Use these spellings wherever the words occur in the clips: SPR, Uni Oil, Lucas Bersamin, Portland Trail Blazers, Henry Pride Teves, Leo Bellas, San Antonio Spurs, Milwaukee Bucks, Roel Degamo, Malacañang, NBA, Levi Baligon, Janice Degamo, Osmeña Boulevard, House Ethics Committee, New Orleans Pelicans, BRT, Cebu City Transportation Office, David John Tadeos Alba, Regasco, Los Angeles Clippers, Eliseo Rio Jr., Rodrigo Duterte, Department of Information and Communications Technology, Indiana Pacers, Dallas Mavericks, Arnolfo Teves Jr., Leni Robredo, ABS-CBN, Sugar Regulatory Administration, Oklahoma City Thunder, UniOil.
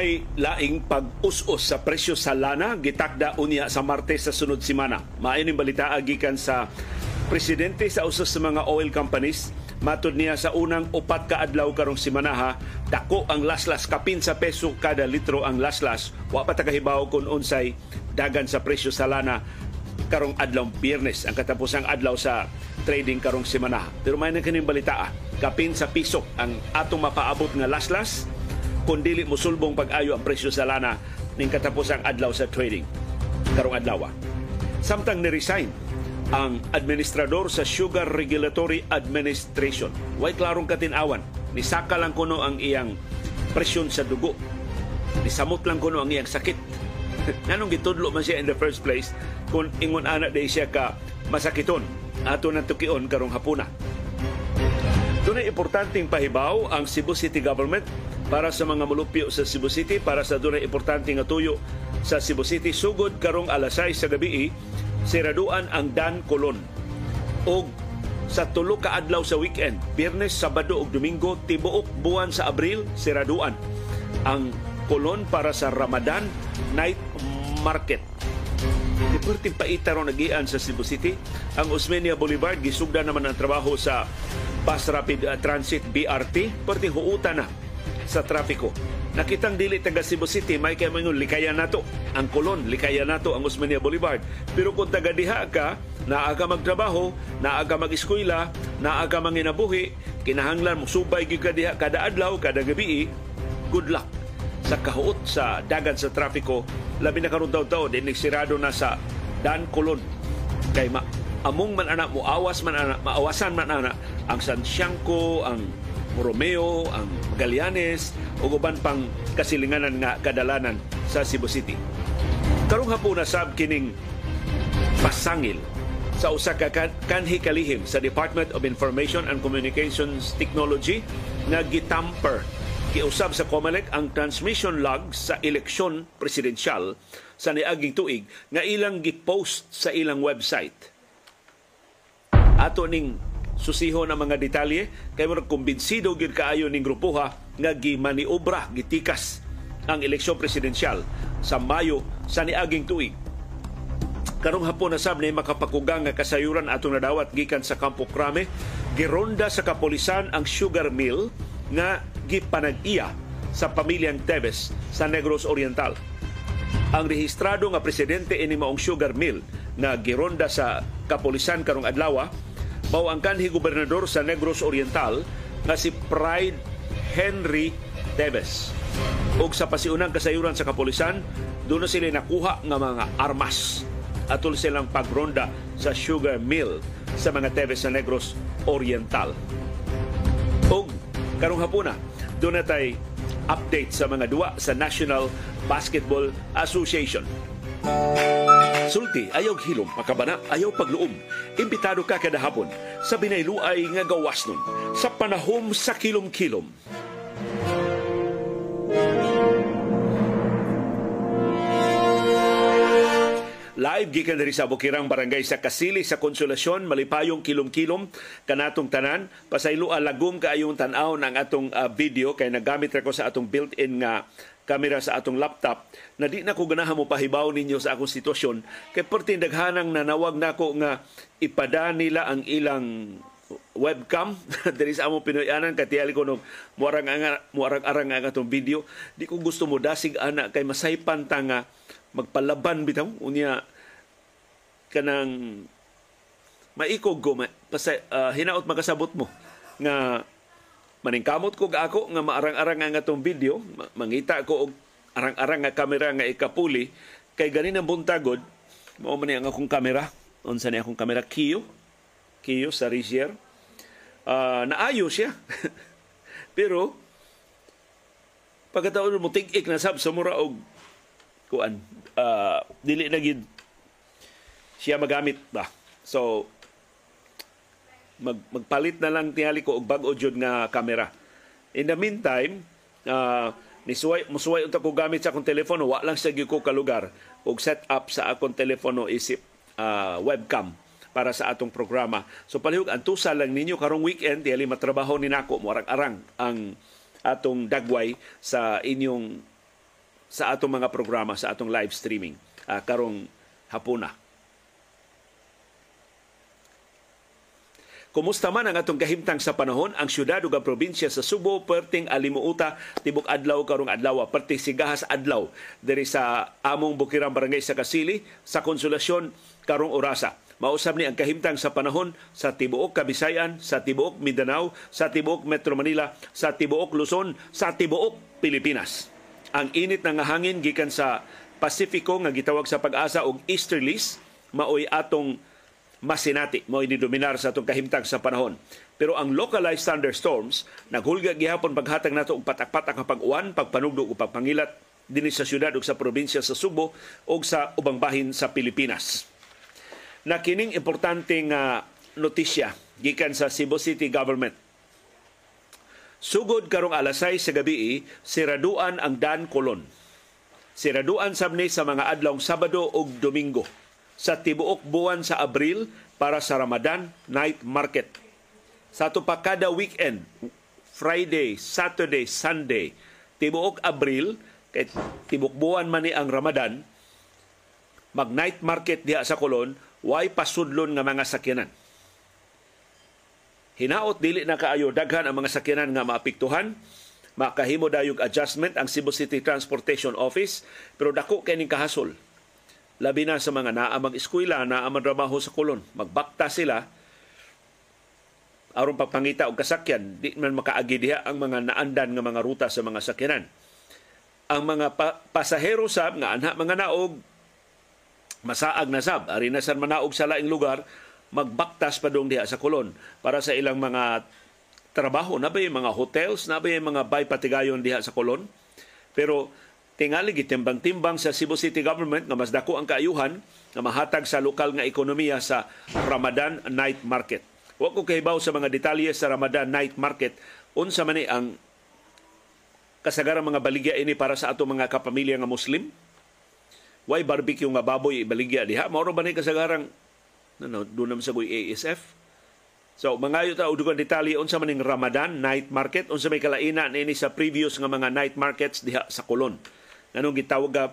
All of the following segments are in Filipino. Dunay laing pag-us-us sa presyo sa lana gitakda unya sa Martes sa sunod semana. Maayo ning balita agikan sa presidente sa usas sa mga oil companies. Matod niya sa unang upat ka adlaw karong semana ha, dako ang laslas kapin sa peso kada litro ang laslas. Wa pa tagahibaw kun unsay dagan sa presyo sa lana karong adlaw Biyernes ang katapusang adlaw sa trading karong semana. Pero may na kining balita ah, kapin sa piso ang atong mapaabot nga laslas kun dili mosulbong pag-ayo ang presyo sa lana ning katapusang adlaw sa trading karong adlaw. Samtang ni-resign ang administrador sa Sugar Regulatory Administration. Way klarong katinawan. Nisaka lang kuno ang iyang presyon sa dugo. Nisamot lang kuno ang iyang sakit. Nanong gitudlo man siya in the first place kung ingon ana day siya ka masakiton. Ato nang tukion karong hapuna. Dunay importanteng pahibaw ang Cebu City Government para sa mga mulupyo sa Cebu City, para sa dunay importanteng nga tuyo sa Cebu City. Sugod karong alas 6 sa gabi, siraduan ang Dan Colon. Og sa tulo ka adlaw sa weekend, Biyernes, Sabado ug Domingo, tibuok buwan sa Abril, siraduan ang Colon para sa Ramadan Night Market. Deporteng paita ron nagian sa Cebu City. Ang Osmeña Boulevard gisugda naman ang trabaho sa Bus Rapid Transit BRT, perting huutan na sa trapiko. Nakitang dili taga Cebu City, may kaya mangon, likayan nato ang Colon, likayan nato ang Osmeña Boulevard. Pero kung taga diha ka, naaga magtrabaho, naaga mag-eskwela, naaga manginabuhi, kinahanglan mo subay gyud ka diha kada adlaw, kada gabi, good luck sa kahuot sa dagan sa trapiko. Labi na karon daw-daw, din nagsirado na sa Dan Colon. Kay among man ana, muawas man ana, maawasan man ana, ang San Siangco, ang Romeo, ang Magallanes, o uban pang kasilinganan nga kadalanan sa Cebu City. Karong hapon na sab kining pasangil sa usa ka kanhi kalihim sa Department of Information and Communications Technology nga gitamper. Giusab sa COMELEC ang transmission log sa eleksyon presidensyal sa niaging tuig nga ilang gipost sa ilang website. Ato ning susihon ang mga detalye kay murag kumbinsido gyud kaayo ning grupoha nga gimaniobra gitikas ang eleksyon presidensyal sa Mayo sa niaging tuig. Karong hapon nasab nay makapakugang nga kasayuran atong nadawat gikan sa Campo Crame. Gironda sa kapulisan ang sugar mill nga gipanag-iya sa pamilyang Teves sa Negros Oriental. Ang rehistrado nga presidente ini maong sugar mill nga gironda sa kapulisan karong adlaw mao ang kanhi gobernador sa Negros Oriental nga si Pride Henry Teves. Og sa pasiunang kasayuran sa kapulisan, doon sila nakuha ng mga armas atol silang pagronda sa sugar mill sa mga Teves sa Negros Oriental. Og karong hapuna, doon na tayo update sa mga duwa sa National Basketball Association. Sulti, ayaw hilom, makabana, ayaw pagluom. Imbitado ka kada hapon sa binayluay nga gawas nun, sa panahom sa kilom-kilom. Live gikan diri sa Bukirang Barangay sa Kasili sa Konsolasyon, malipayong kilom-kilom kanatong tanan. Pasayloa lagom kaayong tan-aw ang atong video kay nagamit ra ko sa atong built-in nga kamera sa atong laptop na di na ko ganahan mo pahibaw ninyo sa akong sitwasyon kay perting daghanang nanawag nako nga ipada nila ang ilang webcam diri sa among Pinoyanan katiyali ko nung muarang-arang ang atong video. Di ko gusto mo dasig ana kay masaypan ta nga magpalaban bitaw unya kanang maikog ko hinaot makasabot mo nga maningkamot ko ako nga maarang-arang ang atong video, mangita ko og arang-arang nga kamera nga ikapuli kay ganin ang buntagod mao man ang akong kamera. Unsa ni akong kamera? Kiyo sa Rizier. Naayo siya pero pagkataon mo tig-ik na sab sa mura og kuan dili na gid siya magamit ba. So magpalit na lang tingali ko og bag-o jud nga kamera. In the meantime, musuway unta ko gamit sa akong telepono, wa lang sa gyud ko kalugar og set up sa akong telepono isip webcam para sa atong programa. So palihog antusa lang ninyo karong weekend dili matrabaho ni nako, murag arang ang atong dagway sa inyong sa atong mga programa, sa atong live streaming karong hapuna. Kumusta man ang atong kahimtang sa panahon, ang syudad ug ang probinsya sa Subo perting alimuuta tibok adlaw karong adlaw, perting sigahas adlaw diri sa among Bukirang Barangay sa Kasili sa Konsolasyon karong orasa. Mausab ni ang kahimtang sa panahon sa tibuok Kabisayan, sa tibuok Mindanao, sa tibuok Metro Manila, sa tibuok Luzon, sa tibuok Pilipinas. Ang init nga hangin gikan sa Pasifiko nga gitawag sa Pag-asa og easterlies maoy atong masinati, mo inidominar sa atong kahimtang sa panahon. Pero ang localized thunderstorms naghulga gihapon paghatag nato og patak-patak nga pag-uwan, pagpanugdog ug pagpangilat dinhi sa syudad ug sa probinsya sa Subo ug sa ubang bahin sa Pilipinas. Na kining importanteng notisya gikan sa Cebu City Government. Sugod karong alas 6 sa gabi, siraduan ang Dan Colon. Siraduan sabni sa mga adlong Sabado ug Domingo sa tibuok buwan sa Abril para sa Ramadan Night Market. Sa ato pa kada weekend, Friday, Saturday, Sunday, tibuok Abril, kay tibuok buwan man ni ang Ramadan, mag night market diha sa Colon, way pasudlon nga mga sakyanan. Hinaot dili na kaayo daghan ang mga sakyanan nga maapektuhan. Makahimo dayog adjustment ang Cebu City Transportation Office, pero dako kay ning kahasol. Labi na sa mga naa mag-eskwela, naa manrabaho sa Colon. Magbakta sila, aron pagpangita og kasakyan, di man makaagi diha ang mga naandan nga mga ruta sa mga sakyanan. Ang mga pasahero sab nga anha mga naog, masaag na sab, ari na san manaog sa laing lugar, magbaktas pa dong diha sa Colon para sa ilang mga trabaho, nabay mga hotels, nabay mga bay patigayon diha sa Colon. Pero tingali gitimbang-timbang sa Cebu City Government nga mas dako ang kaayuhan na mahatag sa lokal nga ekonomiya sa Ramadan Night Market. Wa ko kahibaw sa mga detalye sa Ramadan Night Market. Unsa man ni ang kasagarang mga baligya ini para sa ato mga kapamilya nga Muslim? Why barbecue nga baboy ibaligya diha? Mauro ba ni kasagarang dunam sa goy ASF? So, mangayo ta og dugang detalye unsa man ning Ramadan Night Market, unsa may kalainan ini sa previous nga mga night markets diha sa Colon. Anong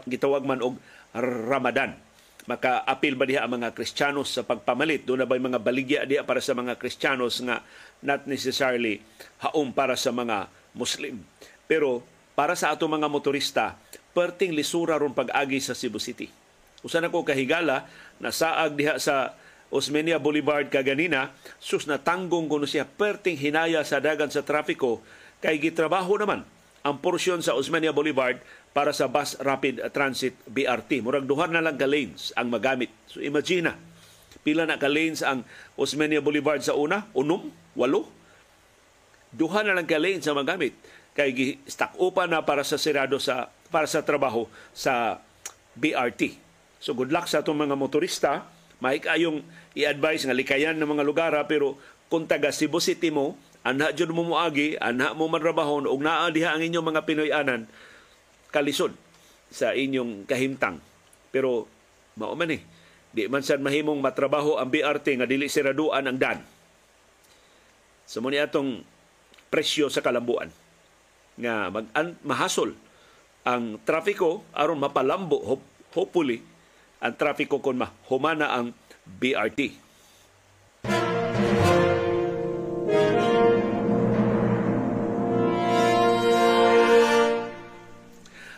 gitawag man og Ramadan. Maka-apil ba diha ang mga Kristiyanos sa pagpamalit? Doon na ba yung mga baligya diha para sa mga Kristiyanos nga not necessarily haom para sa mga Muslim? Pero para sa ato mga motorista, perting lisura ron pag-agi sa Cebu City. Usan ako kahigala, nasaag diha sa Osmeña Boulevard kaganina, sus na tanggong kuno siya perting hinaya sa dagan sa trapiko, kay gitrabaho naman ang porsyon sa Osmeña Boulevard para sa Bus Rapid Transit BRT. Murag duha na lang ka lanes ang magamit. So imagine na, pila na ka lanes ang Osmeña Boulevard sa una, unom, walo. Duha na lang ka lanes ang magamit. Kay stack-upa na para sa sirado sa, para sa trabaho sa BRT. So good luck sa itong mga motorista. Maikayong i-advise nga likayan ng mga lugar, pero kung taga Cebu City mo, anha dyan mo muagi, anha mo manrabahon, o naa diha ang inyong mga Pinoyanan, kalisod sa inyong kahimtang. Pero mauman di man sad mahimong matrabaho ang BRT nga dili siraduan ang Dan. So muna atong presyo sa kalambuan nga mahasol ang trafiko aron mapalambo hopefully ang trafiko kon humana ang BRT.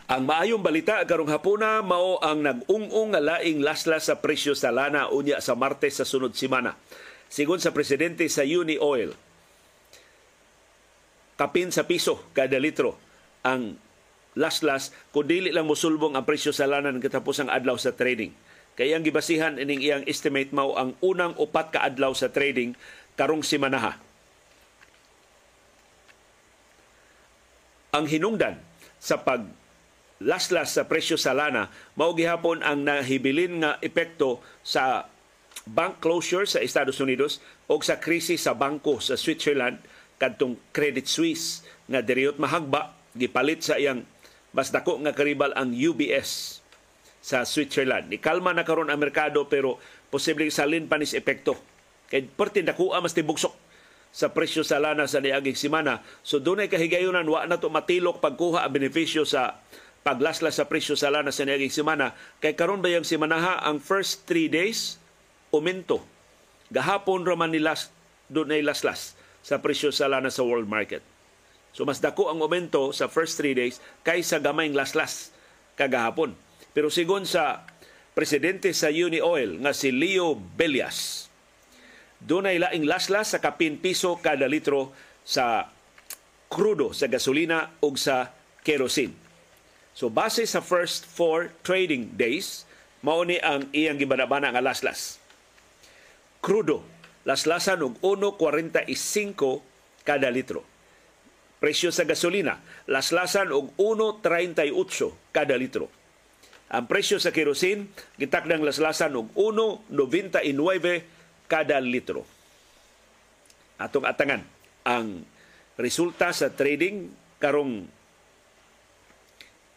Ang maayong balita karong hapuna mao ang nag-ung-ung nga laing laslas sa presyo sa lana unya sa Martes sa sunod semana. Sigon sa presidente sa Uni Oil, kapin sa piso kada litro ang laslas kun dili lang mosulbong ang presyo sa lana katapusang adlaw sa trading. Kaya ang gibasihan ining iyang estimate mao ang unang upat ka adlaw sa trading karong semanaha. Ang hinungdan sa pag laslas sa presyo sa lana mao gihapon ang nahibilin nga epekto sa bank closure sa Estados Unidos o sa krisis sa bangko sa Switzerland kadtong Credit Suisse nga diriyot mahagba gipalit sa iyang mas dako nga karibal ang UBS sa Switzerland. Nikalma na karon ang merkado pero posibleng salin pa nis epekto kay perti dakoa mas tibugsok sa presyo sa lana sa niaging semana. So dunay kahigayonan wa na to matilok pagkuha ang benepisyo sa paglaslas sa presyo sa lana sa naging semana. Kay karon bayang semanaha ang first 3 days umento. Gahapon raman nilas dunay laslas sa presyo sa lana sa world market. So mas dako ang umento sa first 3 days kaysa gamayng laslas kagahapon. Pero sigon sa presidente sa UniOil nga si Leo Bellas, dunay laing laslas sa kapin piso kada litro sa krudo, sa gasolina o sa kerosene. So base sa first 4 trading days, mao ni ang iyang gibanabana nga laslas. Krudo, laslasan og 1.45 kada litro. Presyo sa gasolina, laslasan og 1.38 kada litro. Ang presyo sa kerosene, gitakdang laslasan og 1.99 kada litro. Atong atangan ang resulta sa trading karong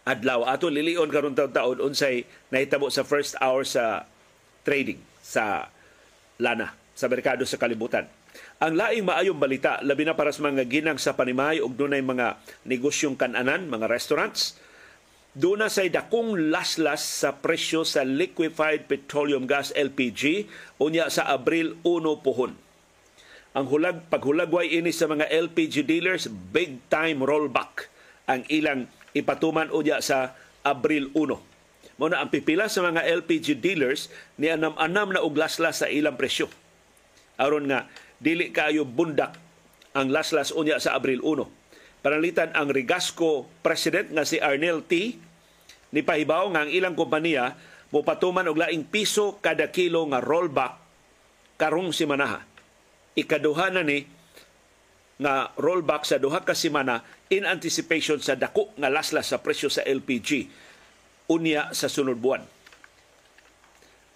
adlaw. Ato lilion karong taon-taon unsay nahitabo sa first hour sa trading sa lana sa merkado sa kalibutan. Ang laing maayong balita labi na para sa mga ginang sa panimahay ug dunay mga negosyong kan-anan, mga restaurants. Duna say dakong laslas sa presyo sa liquefied petroleum gas LPG unya sa Abril 1 pohon. Ang paghulagway ini sa mga LPG dealers, big time rollback ang ilang ipatuman unya sa Abril 1. Muna ang pipila sa mga LPG dealers ni anam-anam na og laslas sa ilang presyo. Aron nga dili kaayo bundak ang laslas unya sa Abril 1. Panalitan ang Regasco president nga si Arnel T. ni pahibaw nga ang ilang kompanya mopatuman og laing piso kada kilo nga rollback karong semanaha. Ikaduha na ni nga rollback sa duha ka semana in anticipation sa dako nga laslas sa presyo sa LPG unya sa sunod buwan.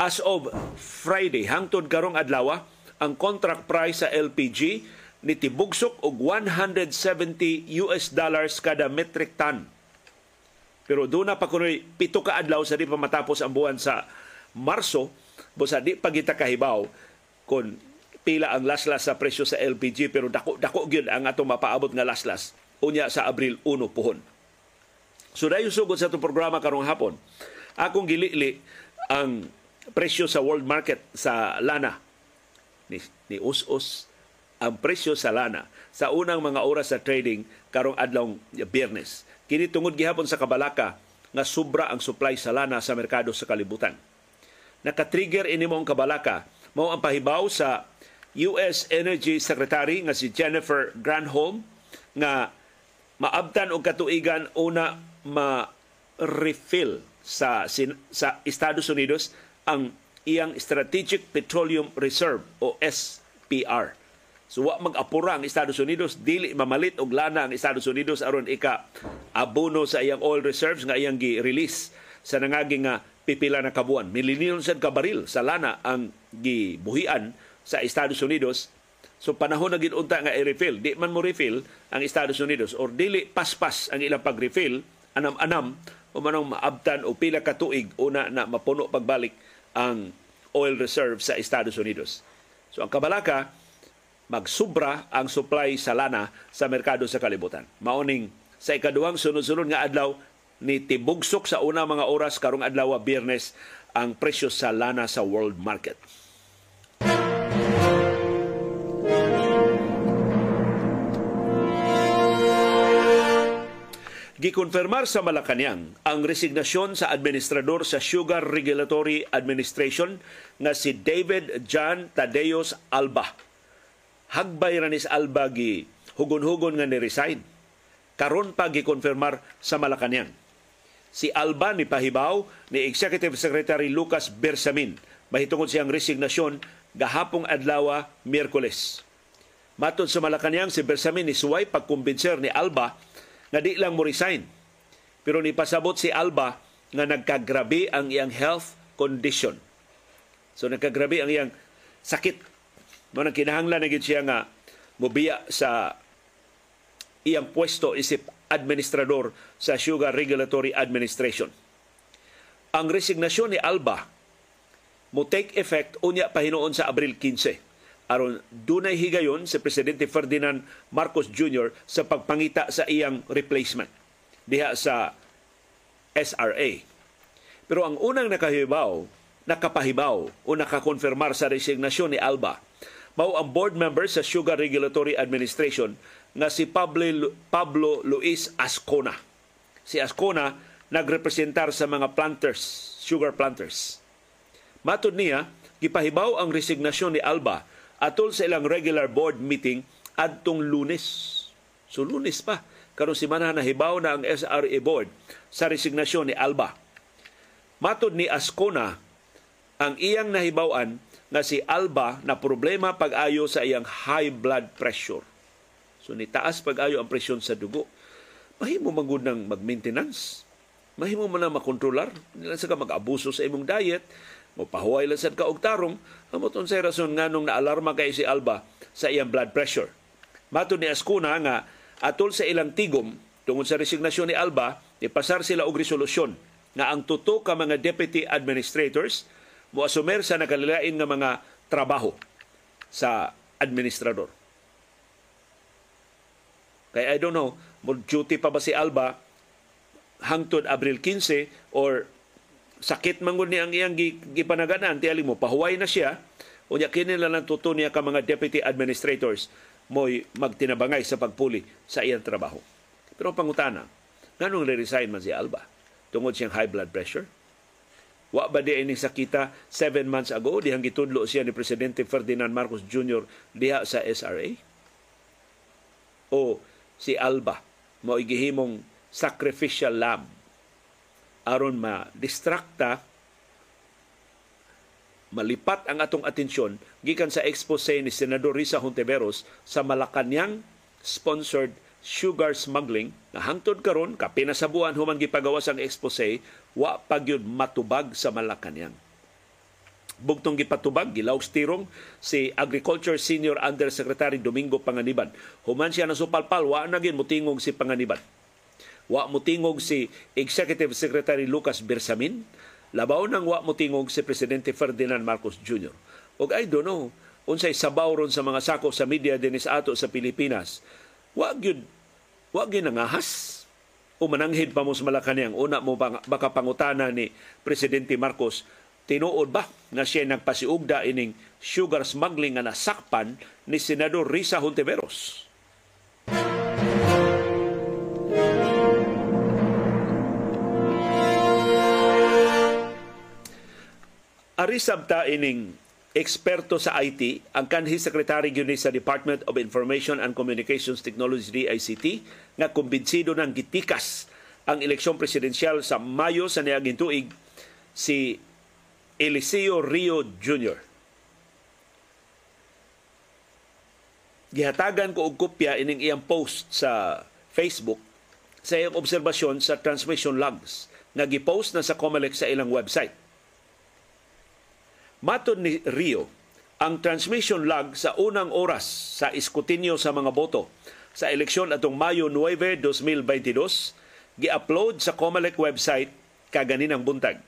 As of Friday hangtod karong adlaw, ang contract price sa LPG nitibugsok og $170 kada metric ton. Pero doon na pa kunoy 7 ka adlaw sa di pa matapos ang buwan sa Marso, busa di pa kita kahibaw kon pila ang laslas sa presyo sa LPG, pero dako gyud ang atong mapaabot nga laslas unya sa Abril 1 pohon. So dayon sugod sa atong programa karong hapon. Akong gilili ang presyo sa world market sa lana. Ni us-us ang presyo sa lana sa unang mga oras sa trading karong adlaw Biyernes. Kini tungod gihapon sa kabalaka nga sobra ang supply sa lana sa merkado sa kalibutan. Naka-trigger ini mo ang kabalaka mao ang pahibaw sa US Energy Secretary nga si Jennifer Granholm nga maabtan og katuigan una ma-refill sa Estados Unidos ang iyang Strategic Petroleum Reserve o SPR. So wa mag-apura ang Estados Unidos, dili mamalit og lana ang Estados Unidos aron ika-abono sa iyang oil reserves nga iyang gi-release sa nangaging nga pipila na kabuan. Milinyon sad ka baril sa lana ang gibuhian sa Estados Unidos. So panahon na ginunta nga i-refill. Di man mo refill ang Estados Unidos or dili paspas ang ilang pag-refill, anam-anam o manong maabtan o pila katuig una na mapuno pagbalik ang oil reserve sa Estados Unidos. So ang kabalaka, magsubra ang supply sa lana sa merkado sa kalibutan. Maoning sa ikaduhang sunod-sunod nga adlaw ni tibugsok sa una mga oras karong adlaw Biyernes ang presyo sa lana sa world market. Gikonfirmar sa Malacañang ang resignasyon sa administrador sa Sugar Regulatory Administration nga si David John Tadeos Alba. Hagbay ra ni Alba gi hugon-hugon nga ni-resign. Karon pa gikonfirmar sa Malacañang. Si Alba ni pahibaw ni Executive Secretary Lucas Bersamin mahitungod siyang resignasyon gahapong adlaw Miyerkules. Matod sa Malacañang, si Bersamin ni suway pagkumbinser ni Alba nga di lang mo resign. Pero nipasabot si Alba nga nagkagrabe ang iyang health condition. So nagkagrabe ang iyang sakit. Nang kinahanglan na gid siya nga mobiya sa iyang pwesto isip administrador sa Sugar Regulatory Administration. Ang resignasyon ni Alba mo take effect unya pahinuon sa Abril 15. Aron dunay higayon si Presidente Ferdinand Marcos Jr. sa pagpangita sa iyang replacement diha sa SRA. Pero ang unang nakapahibaw o nakakonfirmar sa resignasyon ni Alba mao ang board member sa Sugar Regulatory Administration nga si Pablo Luis Ascona. Si Ascona nagrepresentar sa mga planters, sugar planters. Matod niya, gipahibaw ang resignasyon ni Alba atol sa ilang regular board meeting adtong Lunes. So Lunes pa karon semana nahibaw na ang SRA board sa resignasyon ni Alba. Matod ni Ascona, ang iyang nahibawan na si Alba na problema pag-ayo sa iyang high blood pressure. So nitaas pag-ayo ang presyon sa dugo. Mahimo man gud nang mag-maintenance. Mahimo man na makontrolar. Nila sa ka mag-abuso sa imong diet. Mapahuway lang sad ka og tarong. Amot unsay rason nganong naalarma kay si Alba sa iyang blood pressure. Matud ni Ascona nga atol sa ilang tigom tungod sa resignasyon ni Alba, ipasar sila og resolusyon nga ang tuto ka mga deputy administrators moasumer sa nakalilain nga mga trabaho sa administrador. Kaya I don't know, duty pa ba si Alba hangtod Abril 15 or sakit manggod niya ang iyang gipanaganan, tiyaling mo, pahuway na siya, o niya kinila lang tuto niya ka mga deputy administrators mo'y magtinabangay sa pagpuli sa iyang trabaho. Pero pangutana, nganong re-resign man si Alba? Tungod siyang high blood pressure? Wa ba di ining sakita 7 months ago dihang gitudlo siya ni Presidente Ferdinand Marcos Jr. diha sa SRA? O si Alba mo'y gihimong sacrificial lamb aron ma-distracta, malipat ang atong atensyon gikan sa expose ni Senador Risa Hontiveros sa Malacanang sponsored sugar smuggling na hangtod karon kapinasabuan human gipagawas ang expose, wa pagyud matubag sa Malacanang. Bugtong gipatubag gilaws tirong si Agriculture Senior Undersecretary Domingo Panganiban. Human siya nasupalpal, wa na gyud motingog si Panganiban. Wa motingog si Executive Secretary Lucas Bersamin, labaw nang wa motingog si Presidente Ferdinand Marcos Jr. Og I don't know unsay sabaw ron sa mga sakop sa media dinis ato sa Pilipinas. Wag yun ang ahas. Umananghid pa mo sa Malacanang. Una mo baka pangutana ni Presidente Marcos, tinuod ba na siya nagpasiugda ining sugar smuggling nga nasakpan ni Senador Risa Hontiveros? Ari sabta ining eksperto sa IT, ang kanhi Secretary Junior sa Department of Information and Communications Technology, DICT, nga kumbinsido ng gitikas ang eleksyon presidensyal sa Mayo sa niaging tuig si Eliseo Rio Jr. Gihatagan ko og kopya ining iyang post sa Facebook sa iyang obserbasyon sa transmission logs nga gipost na sa COMELEC sa ilang website. Matod ni Rio, ang transmission log sa unang oras sa iskutinyo sa mga boto sa eleksyon atong Mayo 9, 2022, gi-upload sa COMELEC website kaganinang buntag.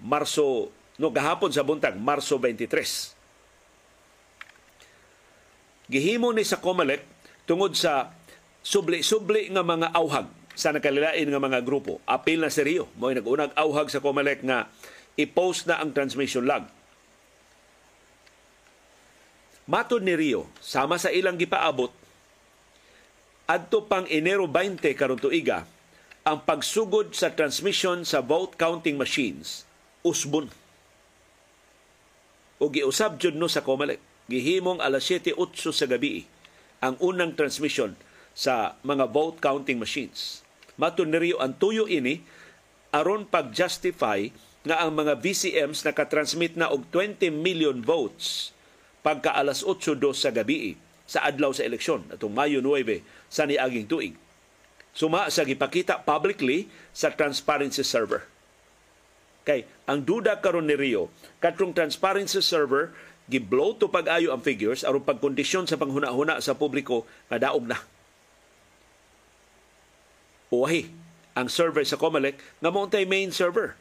Gahapon sa buntag, Marso 23. Gihimo ni sa COMELEC tungod sa subli-subli nga mga awhag sa nakalilain nga mga grupo. Apil na si Rio, mo'y nag-unag awhag sa COMELEC nga i-post na ang transmission log. Matod ni Rio, sama sa ilang gipaabot, adto pang Enero 20 karong tuiga, ang pagsugod sa transmission sa vote counting machines, usbon. O giusab jud no sa COMELEC, gihimong alas 7:08 sa gabi, ang unang transmission sa mga vote counting machines. Matod ni Rio, ang tuyo ini, aron pag-justify na ang mga VCMs nakatransmit na og 20 million votes pagka alas 8:02 sa gabi sa adlaw sa eleksyon atong Mayo 9 sa niaging tuig. Suma sa gipakita publicly sa transparency server. Kay ang duda karon ni Rio, katong transparency server giblow to pag-ayo ang figures aron pagkondisyon sa panghuna-huna sa publiko nga daog na. Uwahi ang server sa COMELEC nga moontay main server.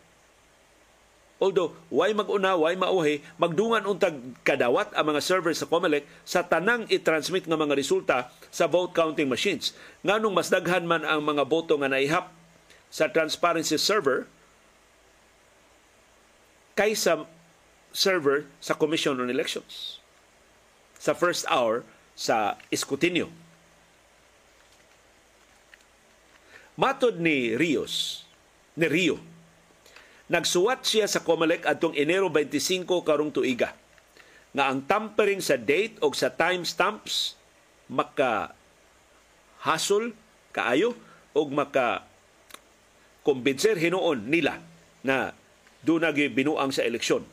Although, way mag-una, way mauhi, magdungan untag kadawat ang mga server sa COMELEC sa tanang i-transmit ng mga resulta sa vote counting machines. Nganong mas daghan man ang mga boto nga naihap sa transparency server kaysa server sa Commission on Elections sa first hour sa escrutinyo. Matod ni Rio, nagsuwat siya sa COMELEC adtong Enero 25 karong tuiga na ang tampering sa date o sa timestamps maka hasol kaayo o maka kumbinser hinuon nila na doon binuang sa eleksyon.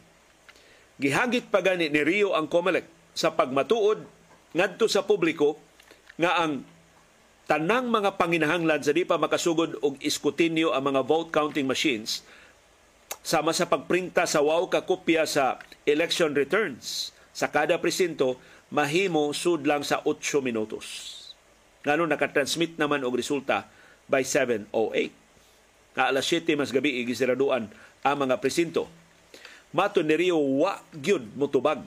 Gihagit pa gani ni Rio ang COMELEC sa pagmatuod ngadto sa publiko nga ang tanang mga panginahanglan sa di pa makasugod og iskutinyo ang mga vote counting machines sama sa pagprinta sa waw ka kopya sa election returns sa kada presinto mahimo sud lang sa 8 minutos. Ngano nakatransmit naman og resulta by 7:08. Ka alas 7 mas gabi igisiraduan ang mga presinto. Matun ni Rio wa gyud motubag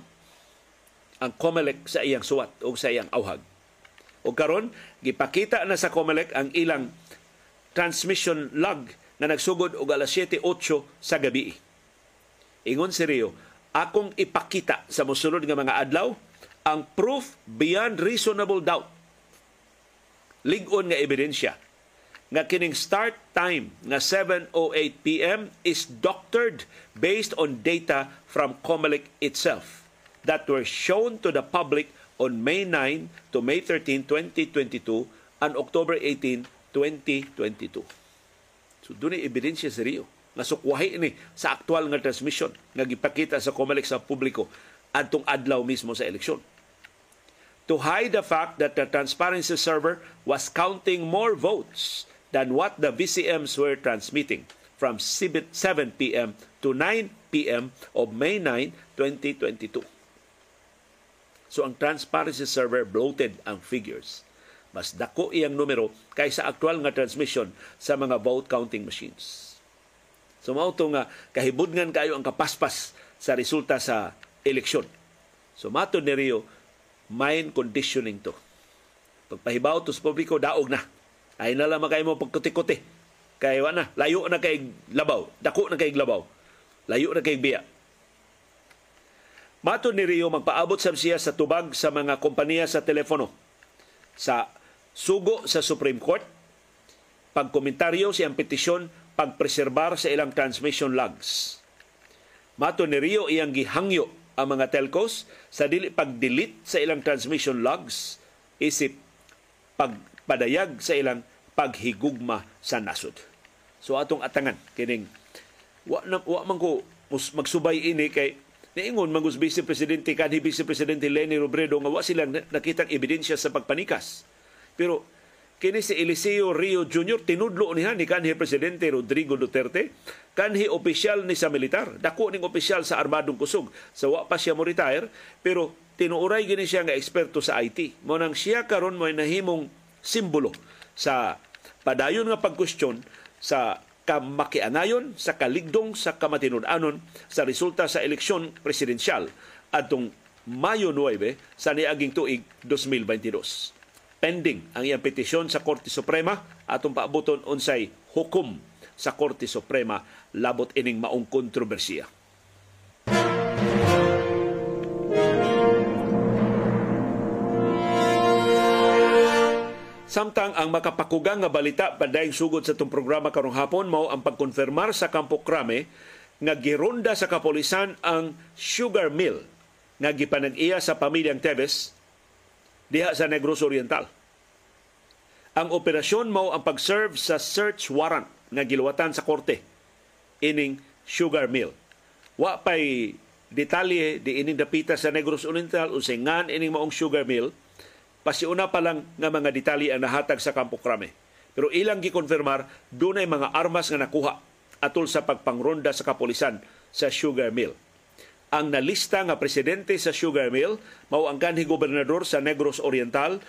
ang COMELEC sa iyang suwat o sa iyang awhag. O karon gipakita na sa COMELEC ang ilang transmission log na nagsugod og alas 7:08 sa gabi. Ingon si Rio, akong ipakita sa mosunod nga mga adlaw ang proof beyond reasonable doubt. Lig-on nga ebidensya nga kining start time nga 7:08 p.m. is doctored based on data from COMELEC itself that were shown to the public on May 9 to May 13, 2022 and October 18, 2022. So doon ay ebidensya sa Rio. Nasukwahi ni sa aktual nga transmission nga gipakita sa COMELEC sa publiko adtong adlaw mismo sa eleksyon. To hide the fact that the transparency server was counting more votes than what the VCMs were transmitting from 7 p.m. to 9 p.m. of May 9, 2022. So ang transparency server bloated ang figures. Mas dako iyang numero kaysa aktual nga transmission sa mga vote counting machines. So mao to nga kahibudngan kayo ang kapaspas sa resulta sa eleksyon. So matod ni Rio, mind conditioning to. Pagpahibaw to sa publiko, daog na. Ay na lamang kayo mo pagkuti-kuti. Kaya na, layo na kay labaw. Dako na kay labaw. Layo na kay biya. Mato ni Rio, magpaabot sab siya sa tubag sa mga kompanya sa telepono. Sa sugo sa Supreme Court, pagkomentaryo siyang petisyon, pagpreserbar sa ilang transmission logs. Mato ni Rio, iyang gihangyo ang mga telcos sa pag-delete sa ilang transmission logs, isip pagpadayag sa ilang paghigugma sa nasod. So atong atangan, kining wa man ko magsubay ini kay niingon mangus Vice-Presidente kanhi Vice-Presidente Leni Robredo nga wa silang nakitang ebidensya sa pagpanikas. Pero kini si Eliseo Rio Jr. tinudlo niha ni kanhi Presidente Rodrigo Duterte, kanhi opisyal ni sa militar, dako ning opisyal sa Armadong Kusog. So wa pa siya mo retire, pero tinuuray gini siya nga eksperto sa IT. Mo nang siya karon may nahimong simbolo sa padayon nga pagkustyon sa kamakianayon sa kaligdong sa kamatinud-anon sa resulta sa eleksyon presidensyal atong Mayo 9 sa niaging tuig 2022. Pending ang iyang petisyon sa Korte Suprema atong paabuton unsay hukom sa Korte Suprema labot ining maong kontrobersiya. Samtang ang makapakugang nga balita padayong sugod sa itong programa karong hapon mao ang pagkonfirmar sa Campo Crame nga gironda sa kapulisan ang sugar mill nga gipanag-iya sa pamilyang Teves diha sa Negros Oriental. Ang operasyon mao ang pag-serve sa search warrant nga giluwatan sa korte ining sugar mill. Wa pay detalye di ining dapita sa Negros Oriental unsay ngan ining maong sugar mill. Pasiuna pa lang nga mga detalye ang nahatag sa Campo Crame. Pero ilang gikonfirmar, dunay mga armas nga nakuha atol sa pagpangronda sa kapulisan sa sugar mill. Ang nalista nga presidente sa sugar mill, mao ang kanhi gobernador sa Negros Oriental,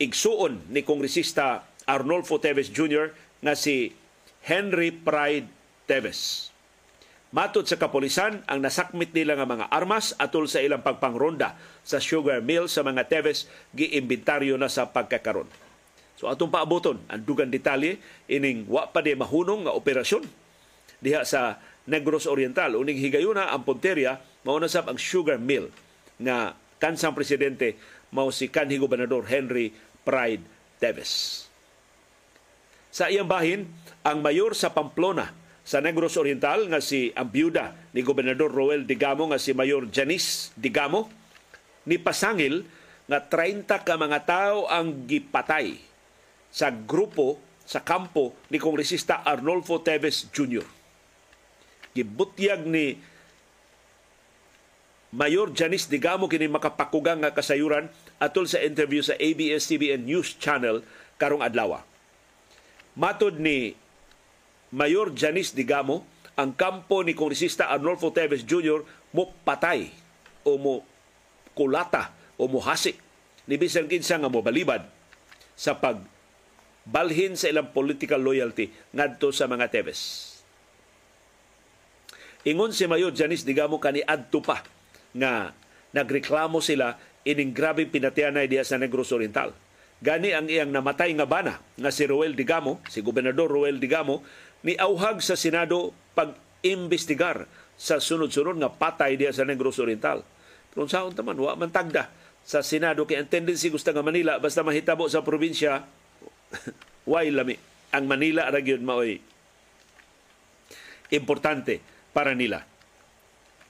igsuon ni Kongresista Arnolfo Teves Jr. nga si Henry Pride Teves. Matod sa kapulisan, ang nasakmit nila nga mga armas atol sa ilang pagpangronda sa sugar mill sa mga Teves giimbintaryo na sa pagkakaron. So atong paaboton ang dugang detalye ining wa pa di mahunong nga operasyon diha sa Negros Oriental. Uning higayuna ang punteriya mao na sab ang sugar mill nga kansang presidente mao si kanhi gobernador Henry Pride Teves. Sa iyang bahin, ang mayor sa Pamplona sa Negros Oriental nga si ang byuda ni Gobernador Roel Degamo nga si Mayor Janice Degamo ni pasangil nga 30 ka mga tao ang gipatay sa grupo sa kampo ni Kongresista Arnolfo Teves Jr. Gibutyag ni Mayor Janice Degamo kini makapakugang nga kasayuran atol sa interview sa ABS-CBN News Channel karong adlaw. Matod ni Mayor Janice Degamo, ang kampo ni Kongresista Arnolfo Teves Jr. mo patay o mo kulata o mo hasik ni bisan kinsa nga mo balibad sa pagbalhin sa ilang political loyalty ngadto sa mga Teves. Ingon si Mayor Janice Degamo kaniadto pa nga nagreklamo sila ining grabeng pinatianay diha sa Negros Oriental. Gani ang iyang namatay nga bana nga si Roel Degamo, si Gobernador Roel Degamo, ni auhag sa Senado pag-imbestigar sa sunod-sunod nga patay diya sa Negros Oriental. Pero saon taman, wa man tagda sa Senado kay ang tendency gusto nga Manila basta mahitabo sa probinsya, way lami. Ang Manila ra gyud maoy importante para nila.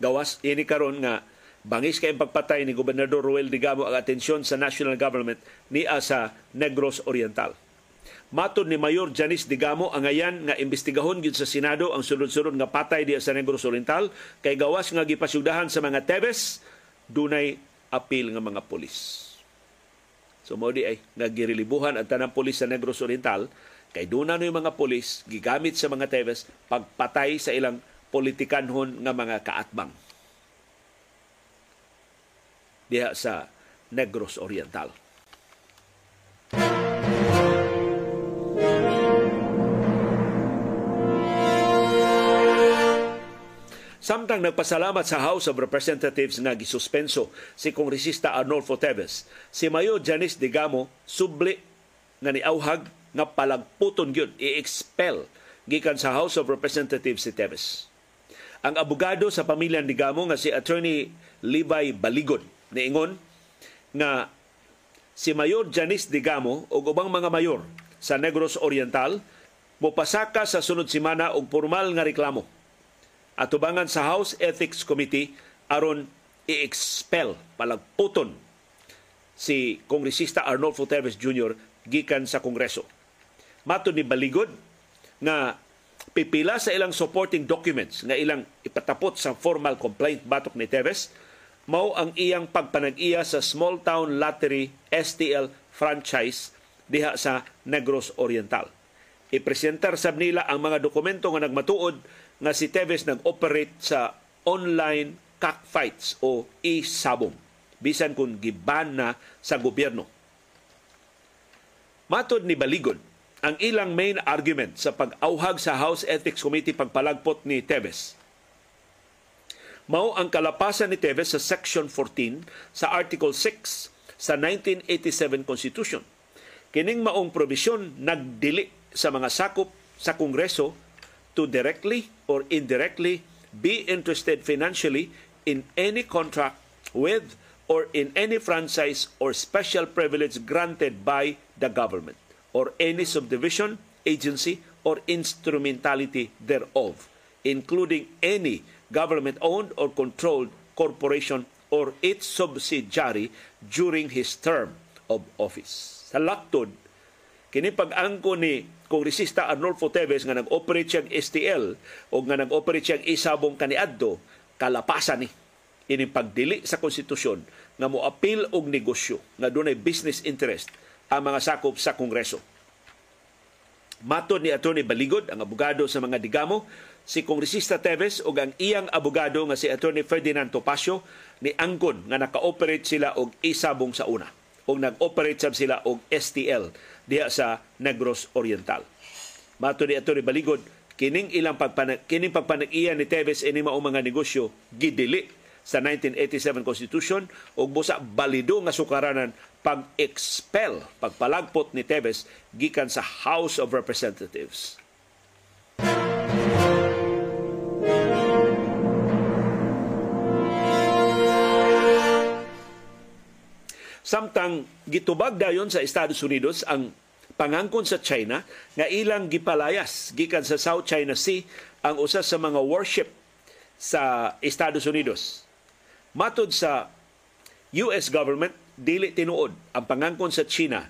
Gawas ini karon nga bangis kay ang pagpatay ni Gobernador Roel Degamo ang atensyon sa national government ni sa Negros Oriental. Matod ni Mayor Janice Degamo ang ayan nga imbestigahon gyud sa Senado ang sunod-sunod nga patay diya sa Negros Oriental kay gawas nga gipasyugdahan sa mga Teves dunay apil nga mga pulis. So mao di ay nga girilibuhan ang tanang pulis sa Negros Oriental kay duna noy mga pulis gigamit sa mga Teves pagpatay sa ilang politikanhon nga mga kaatbang diha sa Negros Oriental. Samtang nagpasalamat sa House of Representatives nga gisuspenso si Kongresista Arnolfo Teves, si Mayor Janice Degamo subli nga niauhag nga palagputon gyud i-expel gikan sa House of Representatives si Teves. Ang abogado sa pamilya ni Degamo nga si Attorney Levi Baligon niingon nga si Mayor Janice Degamo o ubang mga mayor sa Negros Oriental mopasaka sa sunod semana og formal nga reklamo atubangan sa House Ethics Committee aron i-expel palagputon si Kongresista Arnolfo Teves Jr. gikan sa Kongreso. Matod ni Baligod nga pipila sa ilang supporting documents nga ilang ipatapot sa formal complaint batok ni Teves mao ang iyang pagpanag-iya sa Small Town Lottery STL franchise diha sa Negros Oriental. Ipresentar sab nila ang mga dokumento nga nagmatuod nga si Teves nag-operate sa online cockfights o e-sabong bisan kung giban na sa gobyerno. Matod ni Baligon, ang ilang main argument sa pag-auhag sa House Ethics Committee pagpalagpot ni Teves mao ang kalapasan ni Teves sa Section 14 sa Article 6 sa 1987 Constitution. Kining maong probisyon nagdili sa mga sakop sa Kongreso to directly or indirectly be interested financially in any contract with or in any franchise or special privilege granted by the government or any subdivision, agency, or instrumentality thereof, including any government-owned or controlled corporation or its subsidiary during his term of office. Sa laktod, kini pag-angko ni Kongresista Arnolfo Teves nga nag-operate siyang STL o nga nag-operate siyang isabong kaniadto, kalapasan ni ining pagdili sa konstitusyon nga moapil og negosyo nga dunay business interest ang mga sakop sa Kongreso. Matod ni Atty. Baligod, ang abogado sa mga Degamo, si Kongresista Teves o ang iyang abogado nga si Atty. Ferdinand Topasio ni angkon nga naka-operate sila og isabong sa una o nag-operate sab sila og STL diha sa Negros Oriental. Matod ni Atty. Baligod, kining pagpanag-iya ni Teves ini mao mga negosyo gidili sa 1987 Constitution og busa balido nga sukaranan pag-expel, pagpalagpot ni Teves gikan sa House of Representatives. Samtang gitubag dayon sa Estados Unidos ang pangangkon sa China nga ilang gipalayas gikan sa South China Sea ang usa sa mga warship sa Estados Unidos. Matod sa US government, dili tinuod ang pangangkon sa China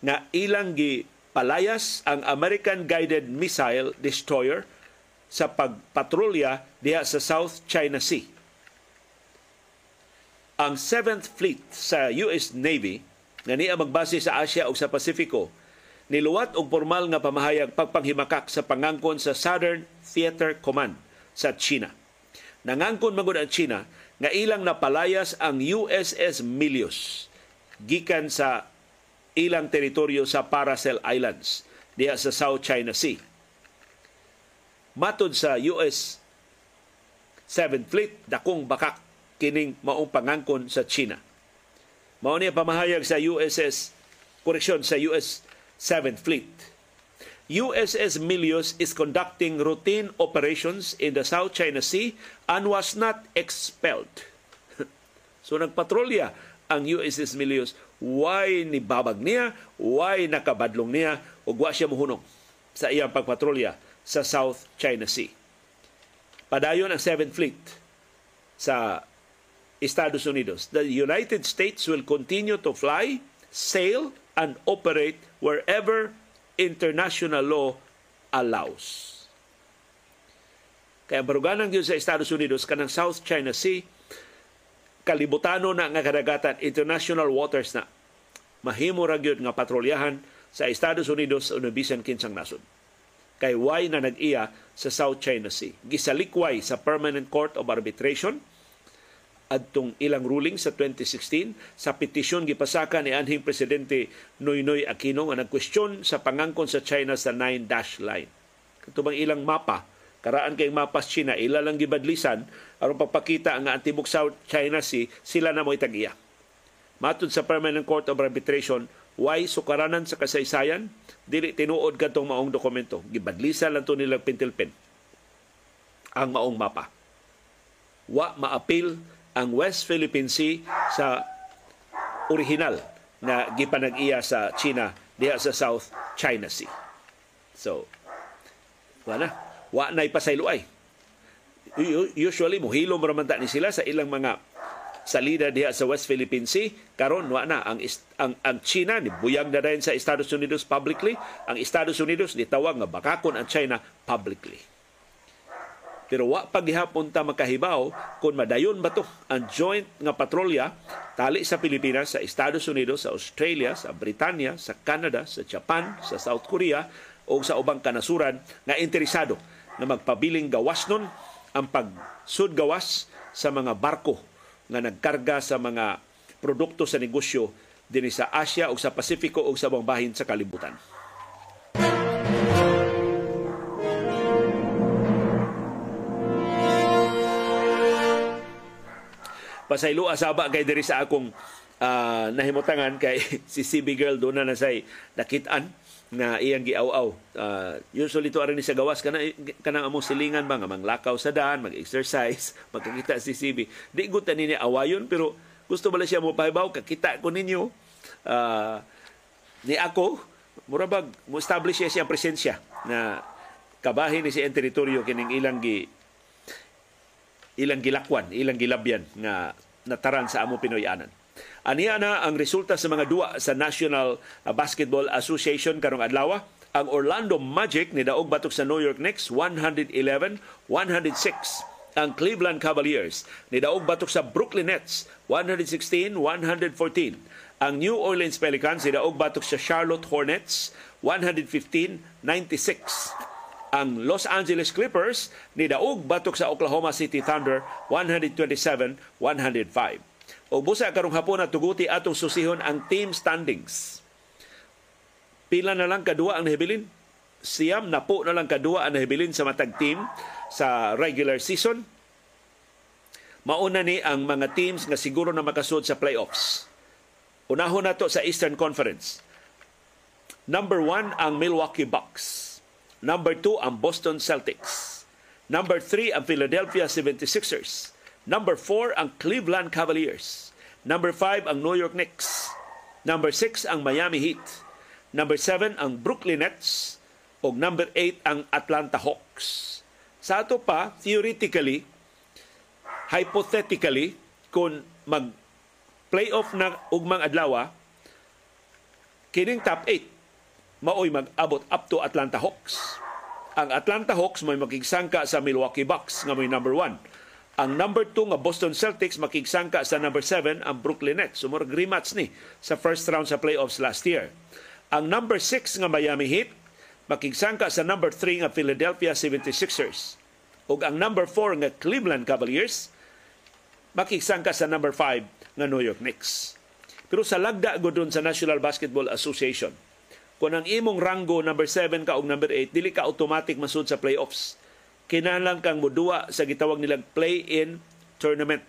na ilang gipalayas ang American-guided missile destroyer sa pagpatrolya diha sa South China Sea. Ang 7th Fleet sa US Navy na niya magbase sa Asia o sa Pasifiko niluwat og formal nga pamahayag pagpanghimakak sa pangangkon sa Southern Theater Command sa China. Nangangkon magud ang China nga ilang napalayas ang USS Milius gikan sa ilang teritoryo sa Paracel Islands diha sa South China Sea. Matod sa US 7th Fleet, dakong bakak kining maong pangangkon sa China. Mao niya pamahayag sa US 7th Fleet. USS Milius is conducting routine operations in the South China Sea and was not expelled. So nagpatrolya ang USS Milius. Why nibabag niya? Why nakabadlong niya? Ug wa siya mohunong sa iyang pagpatrolya sa South China Sea. Padayon ang 7th Fleet sa Estados Unidos. The United States will continue to fly, sail, and operate wherever international law allows. Kaya baruganan gyud sa Estados Unidos kanang South China Sea kalibutano na nga kadagatan, international waters na. Mahimo ra gyud nga patrolyahan sa Estados Unidos uno bisan kinsang nasod. Kay why na nag-iya sa South China Sea. Gisalikway sa Permanent Court of Arbitration adtong ilang ruling sa 2016 sa petisyon gipasaka ni anhing presidente Noynoy Aquino nga nagkwestiyon sa pangangkon sa China sa 9-dash line. Katubang ilang mapa, karaan kay mapas China, ila lang gibadlisan aron pagpakita nga ang tibok South China Sea sila na moy tag-iya. Matod sa Permanent Court of Arbitration, why sukaranan sa kasaysayan dili tinuod kadtong maong dokumento. Gibadlisan lang to nilang pintilpin ang maong mapa. Wa maapil ang West Philippine Sea sa original na gipanag-iya sa China diha sa South China Sea. So, wa na ipasayloay. Usually, muhilom ramanta ni sila sa ilang mga salida diha sa West Philippine Sea. Karon wa na. Ang China, nibuyag na rin sa Estados Unidos publicly. Ang Estados Unidos, nitawag nga bakakon ang China publicly. Pero wa paghihapon ta makahibaw kung madayon ba to ang joint nga patrolya tali sa Pilipinas, sa Estados Unidos, sa Australia, sa Britanya, sa Canada, sa Japan, sa South Korea o sa ubang kanasuran na interesado na magpabiling gawas nun ang pagsudgawas sa mga barko na nagkarga sa mga produkto sa negosyo din sa Asia o sa Pasifiko o sa ubang bahin sa kalibutan. Pasaylo asaba kay diri sa akong nahimutangan kay si CB Girl do na nasay nakitaan na iyang giaw-aw. Usually to aron ni sa gawas kana among silingan ba nga manglakaw sa daan, mag-exercise, magkakita si CB. Di gud tani ni awayon pero gusto bala siya mo pahibaw kakita ko ninyo ni ako murabag mo establish siya ang presensya na kabahin ni si teritoryo kining ilang gilakwan, ilang gilabyan nga nataran sa amo Pinoyanan. Aniya na ang resulta sa mga duwa sa National Basketball Association karong adlaw. Ang Orlando Magic nidaog batok sa New York Knicks 111-106. Ang Cleveland Cavaliers nidaog batok sa Brooklyn Nets 116-114. Ang New Orleans Pelicans nidaog batok sa Charlotte Hornets 115-96. Ang Los Angeles Clippers nidaog batok sa Oklahoma City Thunder 127-105. Og busa karong hapon natuguti atong susihon ang team standings. Pila na lang kadua ang nahibilin? Siyam na po na lang kadua ang nahibilin sa matag team sa regular season. Mauna ni ang mga teams nga siguro na makasud sa playoffs. Unahon na to sa Eastern Conference. Number 1 ang Milwaukee Bucks. Number 2 ang Boston Celtics. Number 3 ang Philadelphia 76ers. Number 4 ang Cleveland Cavaliers. Number 5 ang New York Knicks. Number 6 ang Miami Heat. Number 7 ang Brooklyn Nets. O number 8 ang Atlanta Hawks. Sa ato pa, theoretically, hypothetically, kung mag-playoff na ugmang adlawa, kining top 8, maoy mag-abot up to Atlanta Hawks. Ang Atlanta Hawks may makigsangka sa Milwaukee Bucks nga may number 1. Ang number 2 nga Boston Celtics makigsangka sa number 7 ang Brooklyn Nets. So more rematch ni sa first round sa playoffs last year. Ang number 6 nga Miami Heat makigsangka sa number 3 nga Philadelphia 76ers. Ug ang number 4 nga Cleveland Cavaliers makigsangka sa number 5 nga New York Knicks. Pero sa lagda gudon sa National Basketball Association, kung ang imong ranggo number 7 ka o number 8, dili ka automatic masud sa playoffs. Kinahanglan kang modua sa gitawag nilang play-in tournament.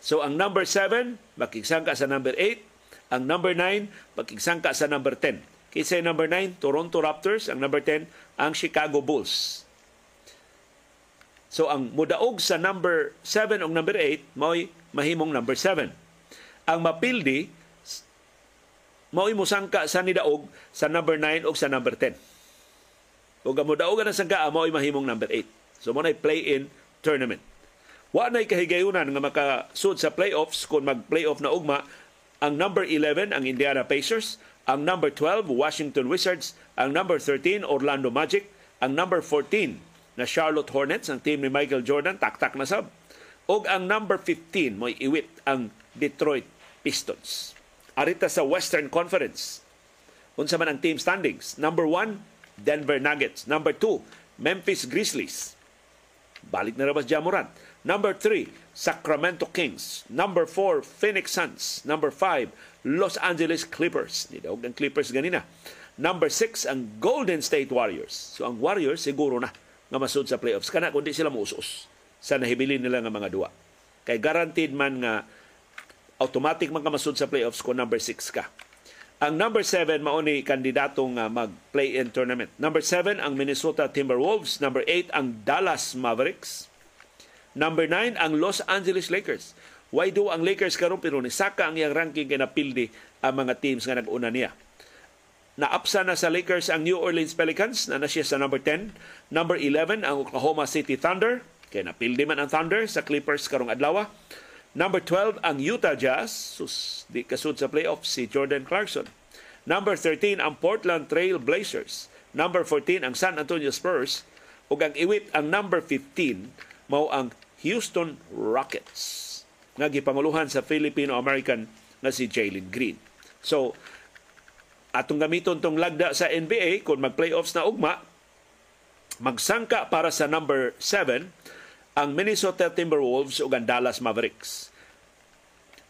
So ang number 7, makigsangka sa number 8. Ang number 9, makigsangka sa number 10. Kaysa yung number 9, Toronto Raptors. Ang number 10, ang Chicago Bulls. So ang mudaog sa number 7 o number 8, mao'y mahimong number 7. Ang mapildi, mao'y musangka sa nidaog sa number 9 o sa number 10. Kung ang mudaogan ang sangka, mao'y mahimong number 8. So, muna'y play-in tournament. Wa na'y kahigayunan nga makasud sa playoffs kung mag-playoff na ugma ang number 11, ang Indiana Pacers, ang number 12, Washington Wizards, ang number 13, Orlando Magic, ang number 14, na Charlotte Hornets, ang team ni Michael Jordan, tak-tak na sab. Og ang number 15, mo'y iwit ang Detroit Pistons. Arita sa Western Conference, unsa man ang team standings. Number 1, Denver Nuggets. Number 2, Memphis Grizzlies. Balik na rabas John Morant. Number 3, Sacramento Kings. Number 4, Phoenix Suns. Number 5, Los Angeles Clippers. Nidaog ang Clippers ganina. Number 6, ang Golden State Warriors. So ang Warriors siguro na nga masud sa playoffs. Kana kundi sila muusos sa nahibilin nila nga mga dua. Kay guaranteed man nga automatic man ka masud sa playoffs kung number 6 ka. Ang number 7 mao ni kandidato nga mag-play-in tournament. Number 7 ang Minnesota Timberwolves, number 8 ang Dallas Mavericks, number 9 ang Los Angeles Lakers. Why do ang Lakers karon pero ni saka ang iyang ranking kay napildi ang mga teams nga nag-una niya. Naapsa na sa Lakers ang New Orleans Pelicans na siya sa number 10, number 11 ang Oklahoma City Thunder, kay napildi man ang Thunder sa Clippers karong adlaw. Number 12 ang Utah Jazz. Sus, di kasud sa playoffs si Jordan Clarkson. Number 13 ang Portland Trail Blazers. Number 14 ang San Antonio Spurs. Ug ang iwit ang number 15 mao ang Houston Rockets nga gipanguluhan sa Filipino-American na si Jalen Green. So atong gamiton tong lagda sa NBA kung mag-playoffs na ugma, magsangka para sa number 7 ang Minnesota Timberwolves o ang Dallas Mavericks.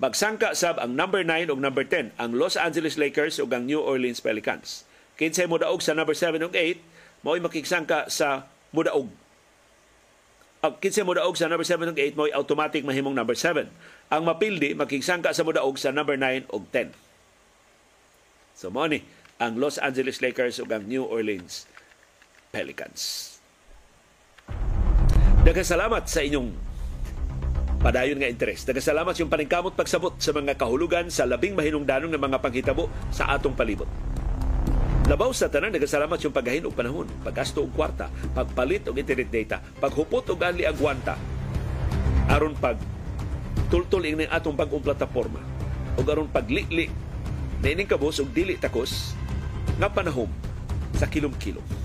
Magsangka sab ang number 9 o number 10, ang Los Angeles Lakers o ang New Orleans Pelicans. Kinsay mudaog sa number 7 o 8, mao'y makigsangka sa mudaog. Kinsay mudaog sa number 7 o 8, mao'y automatic mahimong number 7. Ang mapildi, makigsangka sa mudaog sa number 9 o 10. So mao ni ang Los Angeles Lakers o ang New Orleans Pelicans. Nagkasalamat sa inyong padayon nga interes. Nagkasalamat sa inyong paningkamot pagsabot sa mga kahulugan sa labing mahinungdanong ng mga panghitabo sa atong palibot. Labaw sa tanan, nagkasalamat sa inyong paghahin o panahon, paggasto o kwarta, pagpalit o internet data, paghupot o ganli agwanta, aron pagtultol ng atong bagong plataforma, o aron paglitli na ining kabos o dili takos nga panahon sa kilom-kilom.